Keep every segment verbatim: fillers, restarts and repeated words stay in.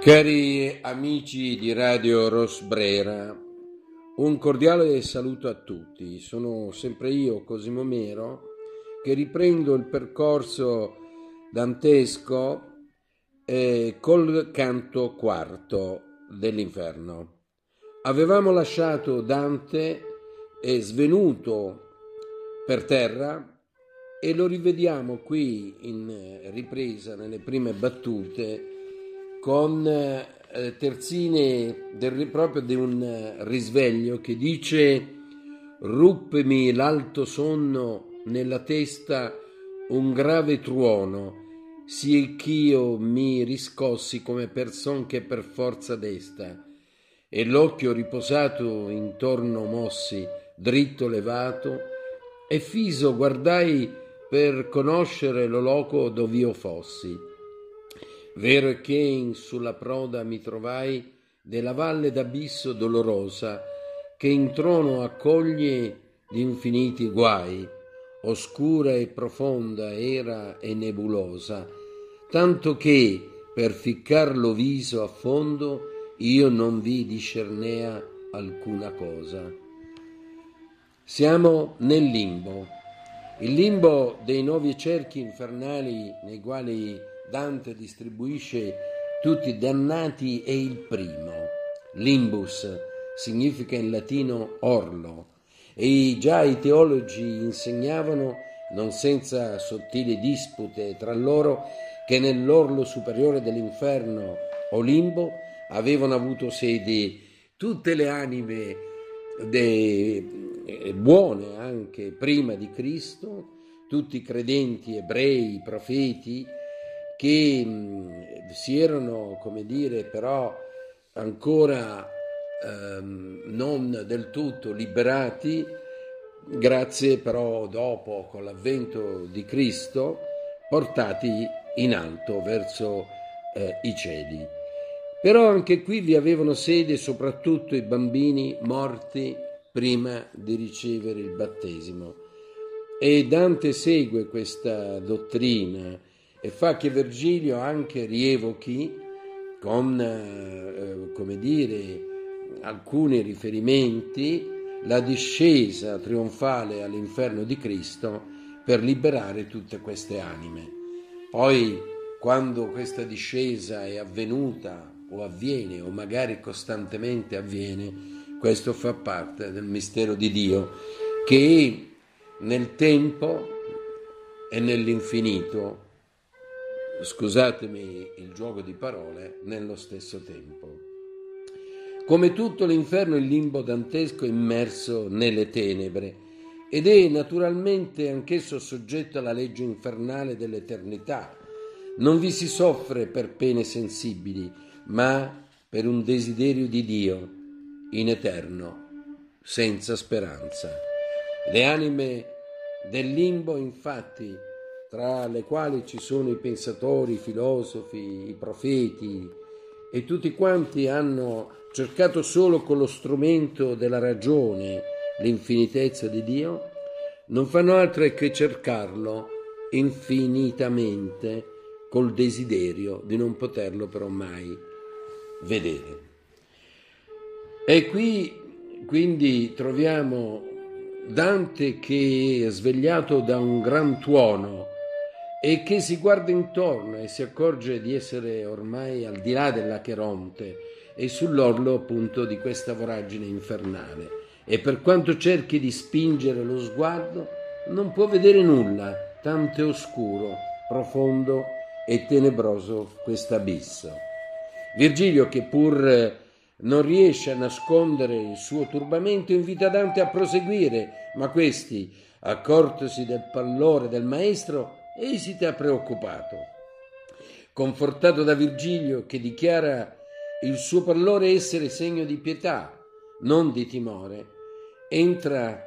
Cari amici di Radio Rosbrera, un cordiale saluto a tutti. Sono sempre io, Cosimo Mero, che riprendo il percorso dantesco eh, col canto quarto dell'Inferno. Avevamo lasciato Dante eh, svenuto per terra e lo rivediamo qui in ripresa nelle prime battute con eh, terzine del, proprio di un risveglio che dice: ruppemi l'alto sonno nella testa un grave tuono, sì ch'io mi riscossi come person che per forza desta, e l'occhio riposato intorno mossi, dritto levato, e fiso guardai per conoscere lo loco dov'io fossi. Vero è che in sulla proda mi trovai della valle d'abisso dolorosa, che in trono accoglie d'infiniti guai, oscura e profonda era e nebulosa, tanto che per ficcar lo viso a fondo io non vi discernea alcuna cosa. Siamo nel limbo, il limbo dei nove cerchi infernali nei quali Dante distribuisce tutti i dannati e il primo. Limbus significa in latino orlo, e già i teologi insegnavano, non senza sottili dispute tra loro, che nell'orlo superiore dell'inferno o limbo avevano avuto sede tutte le anime de... buone anche prima di Cristo, tutti i credenti ebrei, profeti, che si erano, come dire, però ancora ehm, non del tutto liberati, grazie però dopo, con l'avvento di Cristo, portati in alto verso eh, i cieli. Però anche qui vi avevano sede soprattutto i bambini morti prima di ricevere il battesimo. E Dante segue questa dottrina e fa che Virgilio anche rievochi con, eh, come dire, alcuni riferimenti la discesa trionfale all'inferno di Cristo per liberare tutte queste anime. Poi, quando questa discesa è avvenuta o avviene, o magari costantemente avviene, questo fa parte del mistero di Dio, che nel tempo e nell'infinito, scusatemi il gioco di parole, nello stesso tempo. Come tutto l'inferno, il limbo dantesco è immerso nelle tenebre ed è naturalmente anch'esso soggetto alla legge infernale dell'eternità. Non vi si soffre per pene sensibili, ma per un desiderio di Dio in eterno, senza speranza. Le anime del limbo, infatti, tra le quali ci sono i pensatori, i filosofi, i profeti e tutti quanti hanno cercato solo con lo strumento della ragione l'infinitezza di Dio, non fanno altro che cercarlo infinitamente col desiderio di non poterlo però mai vedere. E qui quindi troviamo Dante che è svegliato da un gran tuono e che si guarda intorno e si accorge di essere ormai al di là dell'Acheronte e sull'orlo appunto di questa voragine infernale, e per quanto cerchi di spingere lo sguardo non può vedere nulla, tanto è oscuro, profondo e tenebroso quest'abisso. Virgilio, che pur non riesce a nascondere il suo turbamento, invita Dante a proseguire, ma questi, accortosi del pallore del maestro, esita preoccupato. Confortato da Virgilio, che dichiara il suo pallore essere segno di pietà, non di timore, entra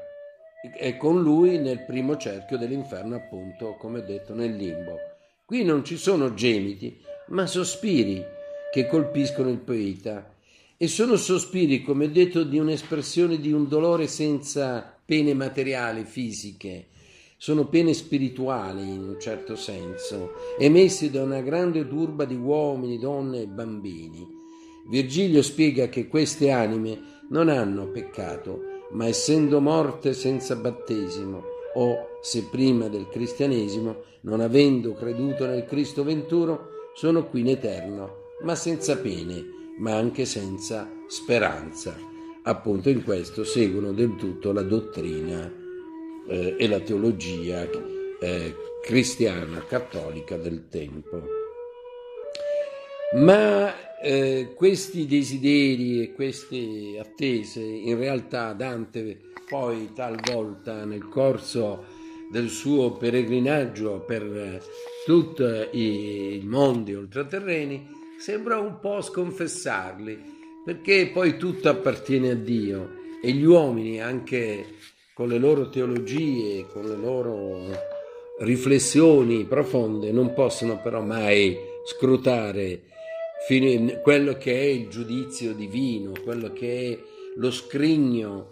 e con lui nel primo cerchio dell'inferno, appunto, come detto, nel limbo. Qui non ci sono gemiti, ma sospiri che colpiscono il poeta, e sono sospiri, come detto, di un'espressione di un dolore senza pene materiali, fisiche, sono pene spirituali in un certo senso, emesse da una grande turba di uomini, donne e bambini. Virgilio spiega che queste anime non hanno peccato, ma essendo morte senza battesimo, o, se prima del cristianesimo, non avendo creduto nel Cristo venturo, sono qui in eterno, ma senza pene, ma anche senza speranza. Appunto in questo seguono del tutto la dottrina eh, e la teologia eh, cristiana cattolica del tempo. Ma eh, questi desideri e queste attese, in realtà Dante poi talvolta nel corso del suo peregrinaggio per tutto i mondi oltraterreni sembra un po' sconfessarli, perché poi tutto appartiene a Dio e gli uomini, anche con le loro teologie, con le loro riflessioni profonde, non possono però mai scrutare fino in quello che è il giudizio divino, quello che è lo scrigno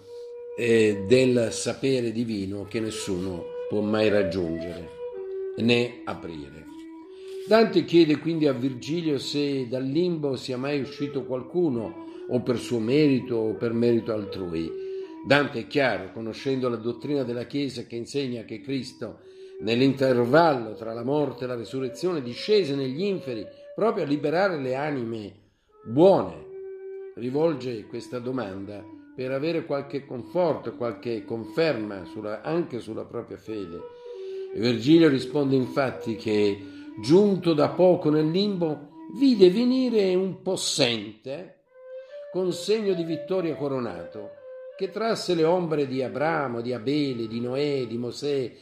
eh, del sapere divino che nessuno può mai raggiungere né aprire. Dante chiede quindi a Virgilio se dal limbo sia mai uscito qualcuno, o per suo merito o per merito altrui. Dante è chiaro, conoscendo la dottrina della Chiesa che insegna che Cristo, nell'intervallo tra la morte e la resurrezione, discese negli inferi proprio a liberare le anime buone, rivolge questa domanda per avere qualche conforto, qualche conferma sulla, anche sulla propria fede. E Virgilio risponde infatti che, giunto da poco nel limbo, vide venire un possente con segno di vittoria coronato, che trasse le ombre di Abramo, di Abele, di Noè, di Mosè,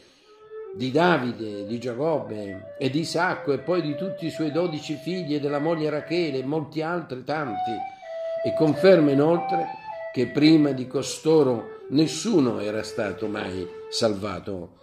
di Davide, di Giacobbe e di Isacco, e poi di tutti i suoi dodici figli e della moglie Rachele e molti altri tanti, e conferma inoltre che prima di costoro nessuno era stato mai salvato.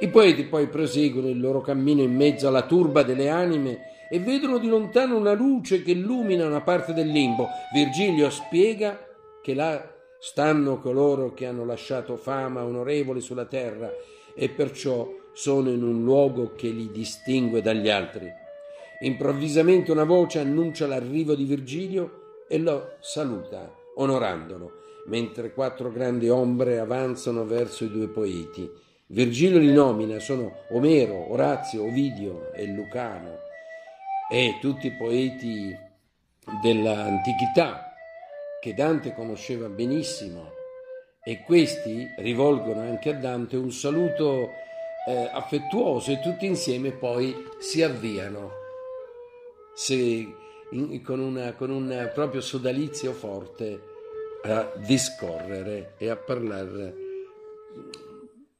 I poeti poi proseguono il loro cammino in mezzo alla turba delle anime e vedono di lontano una luce che illumina una parte del limbo. Virgilio spiega che là stanno coloro che hanno lasciato fama onorevole sulla terra e perciò sono in un luogo che li distingue dagli altri. Improvvisamente una voce annuncia l'arrivo di Virgilio e lo saluta onorandolo, mentre quattro grandi ombre avanzano verso i due poeti. Virgilio li nomina, sono Omero, Orazio, Ovidio e Lucano, e tutti i poeti dell'antichità che Dante conosceva benissimo, e questi rivolgono anche a Dante un saluto eh, affettuoso, e tutti insieme poi si avviano se, in, con, una, con un proprio sodalizio forte a discorrere e a parlare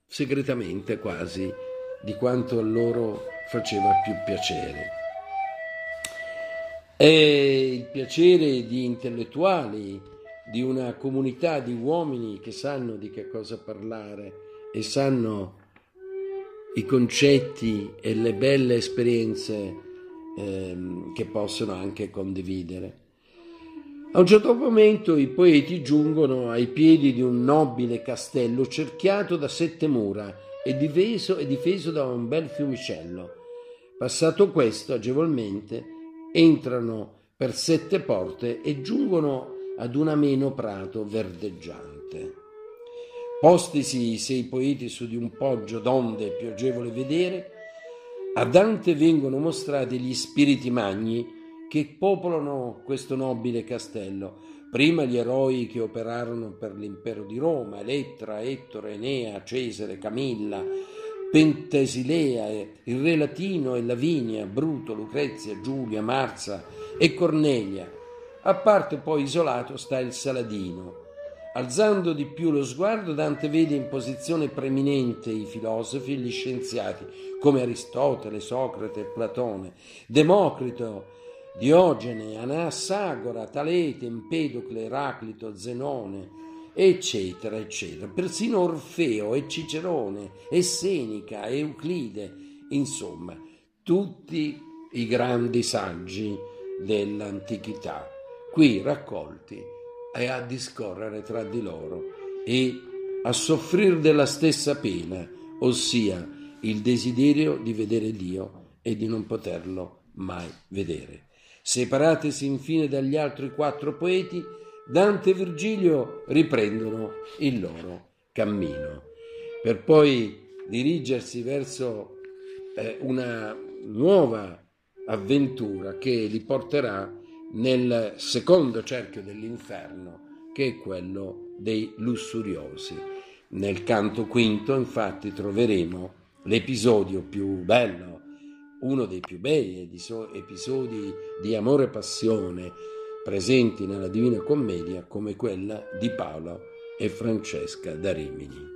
segretamente quasi di quanto a loro faceva più piacere. È il piacere di intellettuali, di una comunità di uomini che sanno di che cosa parlare e sanno i concetti e le belle esperienze ehm, che possono anche condividere. A un certo momento i poeti giungono ai piedi di un nobile castello cerchiato da sette mura e difeso, e difeso da un bel fiumicello. Passato questo, agevolmente entrano per sette porte e giungono ad un ameno prato verdeggiante. Postisi sei poeti su di un poggio d'onde è piacevole vedere, a Dante vengono mostrati gli spiriti magni che popolano questo nobile castello, prima gli eroi che operarono per l'impero di Roma, Elettra, Ettore, Enea, Cesare, Camilla, Pentesilea, il re Latino e Lavinia, Bruto, Lucrezia, Giulia, Marza e Cornelia. A parte poi isolato sta il Saladino. Alzando di più lo sguardo, Dante vede in posizione preminente i filosofi e gli scienziati, come Aristotele, Socrate e Platone, Democrito, Diogene, Anassagora, Talete, Empedocle, Eraclito, Zenone, eccetera, eccetera. Persino Orfeo e Cicerone e Seneca e Euclide, insomma, tutti i grandi saggi dell'antichità, qui raccolti e a discorrere tra di loro e a soffrire della stessa pena, ossia il desiderio di vedere Dio e di non poterlo mai vedere. Separatesi infine dagli altri quattro poeti, Dante e Virgilio riprendono il loro cammino, per poi dirigersi verso eh, una nuova avventura che li porterà nel secondo cerchio dell'inferno, che è quello dei lussuriosi. Nel canto quinto, infatti, troveremo l'episodio più bello, uno dei più bei episodi di amore e passione presenti nella Divina Commedia, come quella di Paolo e Francesca da Rimini.